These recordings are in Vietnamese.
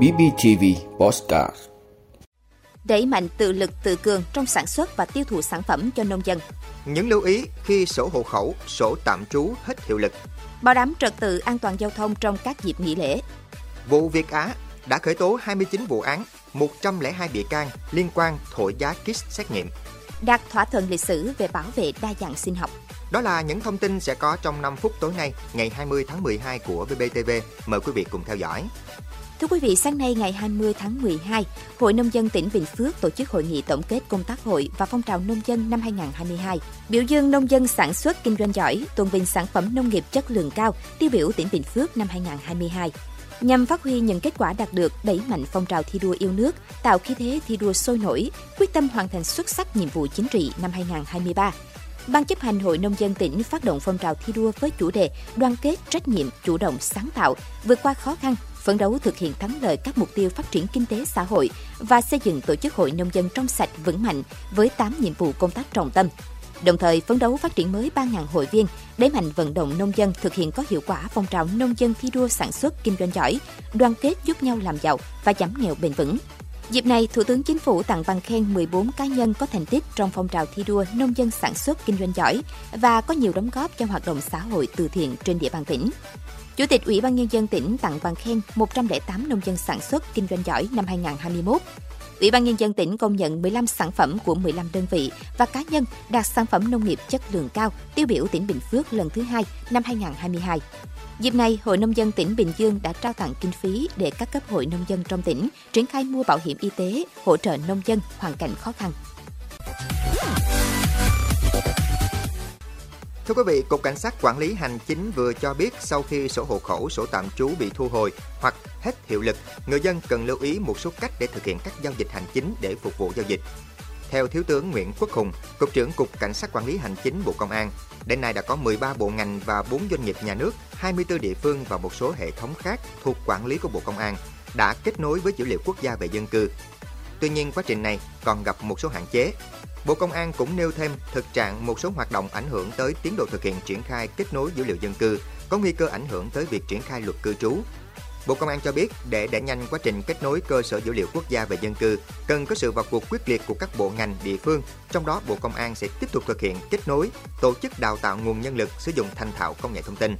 BPTV Podcast. Đẩy mạnh tự lực tự cường trong sản xuất và tiêu thụ sản phẩm cho nông dân. Những lưu ý khi sổ hộ khẩu, sổ tạm trú hết hiệu lực. Bảo đảm trật tự an toàn giao thông trong các dịp nghỉ lễ. Vụ Việt Á đã khởi tố 29 vụ án, 102 bị can liên quan thổi giá kit xét nghiệm. Đạt thỏa thuận lịch sử về bảo vệ đa dạng sinh học. Đó là những thông tin sẽ có trong 5 phút tối nay, ngày 20 tháng 12 của BPTV. Mời quý vị cùng theo dõi. Thưa quý vị, sáng nay ngày 20 tháng 12, Hội Nông dân tỉnh Bình Phước tổ chức hội nghị tổng kết công tác hội và phong trào nông dân năm 2022, biểu dương nông dân sản xuất kinh doanh giỏi, tôn vinh sản phẩm nông nghiệp chất lượng cao, tiêu biểu tỉnh Bình Phước năm 2022. Nhằm phát huy những kết quả đạt được, đẩy mạnh phong trào thi đua yêu nước, tạo khí thế thi đua sôi nổi, quyết tâm hoàn thành xuất sắc nhiệm vụ chính trị năm 2023. Ban chấp hành Hội Nông dân tỉnh phát động phong trào thi đua với chủ đề đoàn kết, trách nhiệm, chủ động, sáng tạo, vượt qua khó khăn, phấn đấu thực hiện thắng lợi các mục tiêu phát triển kinh tế xã hội và xây dựng tổ chức hội nông dân trong sạch vững mạnh với 8 nhiệm vụ công tác trọng tâm. Đồng thời phấn đấu phát triển mới 3.000 hội viên, đẩy mạnh vận động nông dân thực hiện có hiệu quả phong trào nông dân thi đua sản xuất kinh doanh giỏi, đoàn kết giúp nhau làm giàu và giảm nghèo bền vững. Dịp này, Thủ tướng Chính phủ tặng bằng khen 14 cá nhân có thành tích trong phong trào thi đua nông dân sản xuất kinh doanh giỏi và có nhiều đóng góp cho hoạt động xã hội từ thiện trên địa bàn tỉnh. Chủ tịch Ủy ban Nhân dân tỉnh tặng bằng khen 108 nông dân sản xuất kinh doanh giỏi năm 2021. Ủy ban Nhân dân tỉnh công nhận 15 sản phẩm của 15 đơn vị và cá nhân đạt sản phẩm nông nghiệp chất lượng cao, tiêu biểu tỉnh Bình Phước lần thứ 2 năm 2022. Dịp này, Hội Nông dân tỉnh Bình Dương đã trao tặng kinh phí để các cấp hội nông dân trong tỉnh triển khai mua bảo hiểm y tế, hỗ trợ nông dân hoàn cảnh khó khăn. Thưa quý vị, Cục Cảnh sát Quản lý Hành chính vừa cho biết sau khi sổ hộ khẩu, sổ tạm trú bị thu hồi hoặc hết hiệu lực, người dân cần lưu ý một số cách để thực hiện các giao dịch hành chính để phục vụ giao dịch. Theo Thiếu tướng Nguyễn Quốc Hùng, Cục trưởng Cục Cảnh sát Quản lý Hành chính Bộ Công an, đến nay đã có 13 bộ ngành và 4 doanh nghiệp nhà nước, 24 địa phương và một số hệ thống khác thuộc quản lý của Bộ Công an đã kết nối với dữ liệu quốc gia về dân cư. Tuy nhiên, quá trình này còn gặp một số hạn chế. Bộ Công an cũng nêu thêm thực trạng một số hoạt động ảnh hưởng tới tiến độ thực hiện triển khai kết nối dữ liệu dân cư, có nguy cơ ảnh hưởng tới việc triển khai luật cư trú. Bộ Công an cho biết để đẩy nhanh quá trình kết nối cơ sở dữ liệu quốc gia về dân cư, cần có sự vào cuộc quyết liệt của các bộ ngành địa phương, trong đó Bộ Công an sẽ tiếp tục thực hiện kết nối, tổ chức đào tạo nguồn nhân lực sử dụng thành thạo công nghệ thông tin.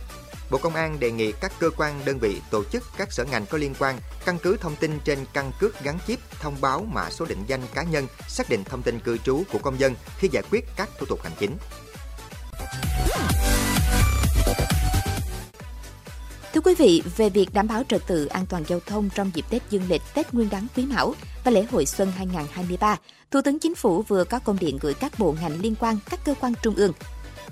Bộ Công an đề nghị các cơ quan, đơn vị, tổ chức, các sở ngành có liên quan căn cứ thông tin trên căn cước gắn chip, thông báo mã số định danh cá nhân, xác định thông tin cư trú của công dân khi giải quyết các thủ tục hành chính. Thưa quý vị, về việc đảm bảo trật tự an toàn giao thông trong dịp Tết Dương lịch, Tết Nguyên đán Quý Mão và lễ hội xuân 2023, Thủ tướng Chính phủ vừa có công điện gửi các bộ ngành liên quan, các cơ quan trung ương.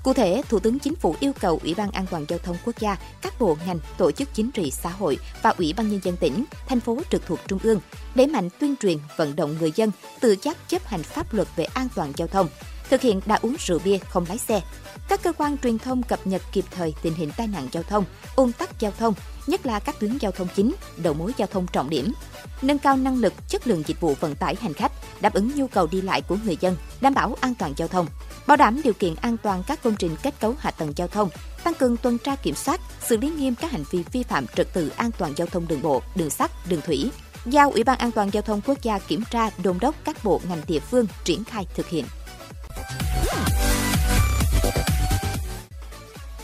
Cụ thể, Thủ tướng Chính phủ yêu cầu Ủy ban An toàn giao thông quốc gia, các bộ ngành, tổ chức chính trị xã hội và Ủy ban Nhân dân tỉnh, thành phố trực thuộc trung ương đẩy mạnh tuyên truyền, vận động người dân tự giác chấp hành pháp luật về an toàn giao thông, thực hiện đã uống rượu bia không lái xe. Các cơ quan truyền thông cập nhật kịp thời tình hình tai nạn giao thông, ùn tắc giao thông, nhất là các tuyến giao thông chính, đầu mối giao thông trọng điểm, nâng cao năng lực, chất lượng dịch vụ vận tải hành khách, đáp ứng nhu cầu đi lại của người dân, đảm bảo an toàn giao thông, bảo đảm điều kiện an toàn các công trình kết cấu hạ tầng giao thông, tăng cường tuần tra kiểm soát, xử lý nghiêm các hành vi vi phạm trật tự an toàn giao thông đường bộ, đường sắt, đường thủy, giao Ủy ban An toàn giao thông quốc gia kiểm tra, đôn đốc các bộ ngành địa phương triển khai thực hiện.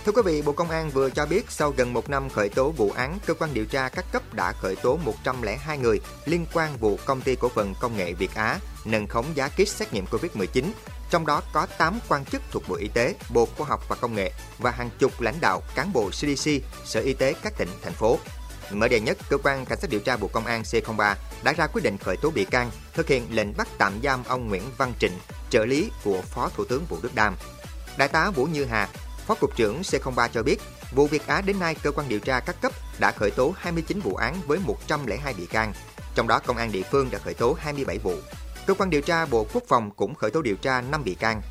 Thưa quý vị, Bộ Công an vừa cho biết sau gần 1 năm khởi tố vụ án, cơ quan điều tra các cấp đã khởi tố 102 người liên quan vụ công ty cổ phần công nghệ Việt Á nâng khống giá kit xét nghiệm COVID-19, trong đó có 8 quan chức thuộc Bộ Y tế, Bộ Khoa học và Công nghệ và hàng chục lãnh đạo, cán bộ CDC, Sở Y tế các tỉnh, thành phố. Mới đây nhất, Cơ quan Cảnh sát điều tra Bộ Công an C03 đã ra quyết định khởi tố bị can, thực hiện lệnh bắt tạm giam ông Nguyễn Văn Trịnh, trợ lý của Phó Thủ tướng Vũ Đức Đam. Đại tá Vũ Như Hà, Phó Cục trưởng C03 cho biết, vụ Việt Á đến nay, cơ quan điều tra các cấp đã khởi tố 29 vụ án với 102 bị can, trong đó công an địa phương đã khởi tố 27 vụ. Cơ quan điều tra Bộ Quốc phòng cũng khởi tố điều tra 5 bị can.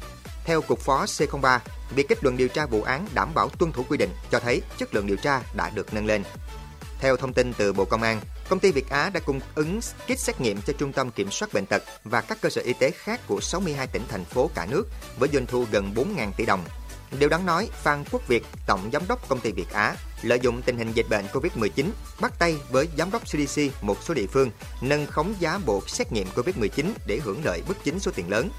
Theo Cục Phó C03, việc kết luận điều tra vụ án đảm bảo tuân thủ quy định cho thấy chất lượng điều tra đã được nâng lên. Theo thông tin từ Bộ Công an, công ty Việt Á đã cung ứng kit xét nghiệm cho Trung tâm Kiểm soát Bệnh tật và các cơ sở y tế khác của 62 tỉnh, thành phố cả nước với doanh thu gần 4.000 tỷ đồng. Điều đáng nói, Phan Quốc Việt, tổng giám đốc công ty Việt Á, lợi dụng tình hình dịch bệnh Covid-19, bắt tay với giám đốc CDC một số địa phương nâng khống giá bộ xét nghiệm Covid-19 để hưởng lợi bất chính số tiền lớn.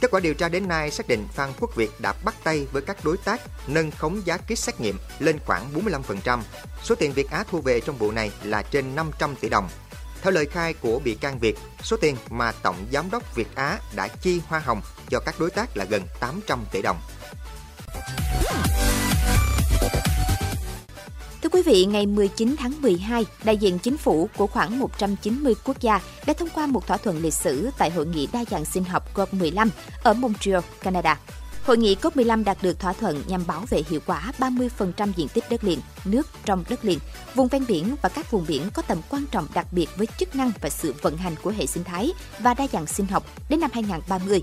Kết quả điều tra đến nay xác định Phan Quốc Việt đã bắt tay với các đối tác nâng khống giá kit xét nghiệm lên khoảng 45%. Số tiền Việt Á thu về trong vụ này là trên 500 tỷ đồng. Theo lời khai của bị can Việt, số tiền mà tổng giám đốc Việt Á đã chi hoa hồng cho các đối tác là gần 800 tỷ đồng. Thưa quý vị, ngày 19 tháng 12, đại diện chính phủ của khoảng 190 quốc gia đã thông qua một thỏa thuận lịch sử tại Hội nghị đa dạng sinh học COP15 ở Montreal, Canada. Hội nghị COP15 đạt được thỏa thuận nhằm bảo vệ hiệu quả 30% diện tích đất liền, nước trong đất liền, vùng ven biển và các vùng biển có tầm quan trọng đặc biệt với chức năng và sự vận hành của hệ sinh thái và đa dạng sinh học đến năm 2030.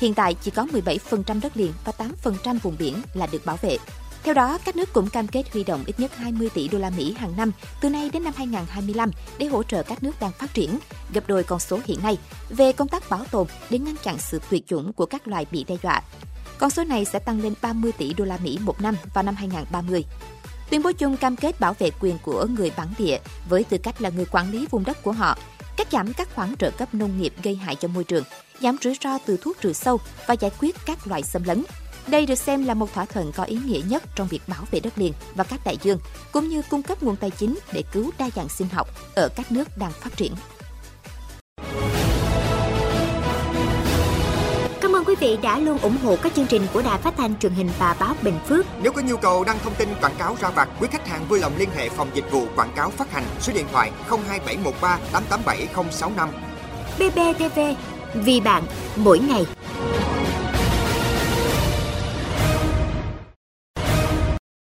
Hiện tại, chỉ có 17% đất liền và 8% vùng biển là được bảo vệ. Theo đó, các nước cũng cam kết huy động ít nhất 20 tỷ đô la Mỹ hàng năm từ nay đến năm 2025 để hỗ trợ các nước đang phát triển, gấp đôi con số hiện nay, về công tác bảo tồn để ngăn chặn sự tuyệt chủng của các loài bị đe dọa. Con số này sẽ tăng lên 30 tỷ đô la Mỹ một năm vào năm 2030. Tuyên bố chung cam kết bảo vệ quyền của người bản địa với tư cách là người quản lý vùng đất của họ, cắt giảm các khoản trợ cấp nông nghiệp gây hại cho môi trường, giảm rủi ro từ thuốc trừ sâu và giải quyết các loại xâm lấn. Đây được xem là một thỏa thuận có ý nghĩa nhất trong việc bảo vệ đất liền và các đại dương, cũng như cung cấp nguồn tài chính để cứu đa dạng sinh học ở các nước đang phát triển. Cảm ơn quý vị đã luôn ủng hộ các chương trình của Đài Phát thanh Truyền hình và Báo Bình Phước. Nếu có nhu cầu đăng thông tin quảng cáo ra vặt, quý khách hàng vui lòng liên hệ phòng dịch vụ quảng cáo phát hành số điện thoại 02713 887065. BPTV, vì bạn mỗi ngày.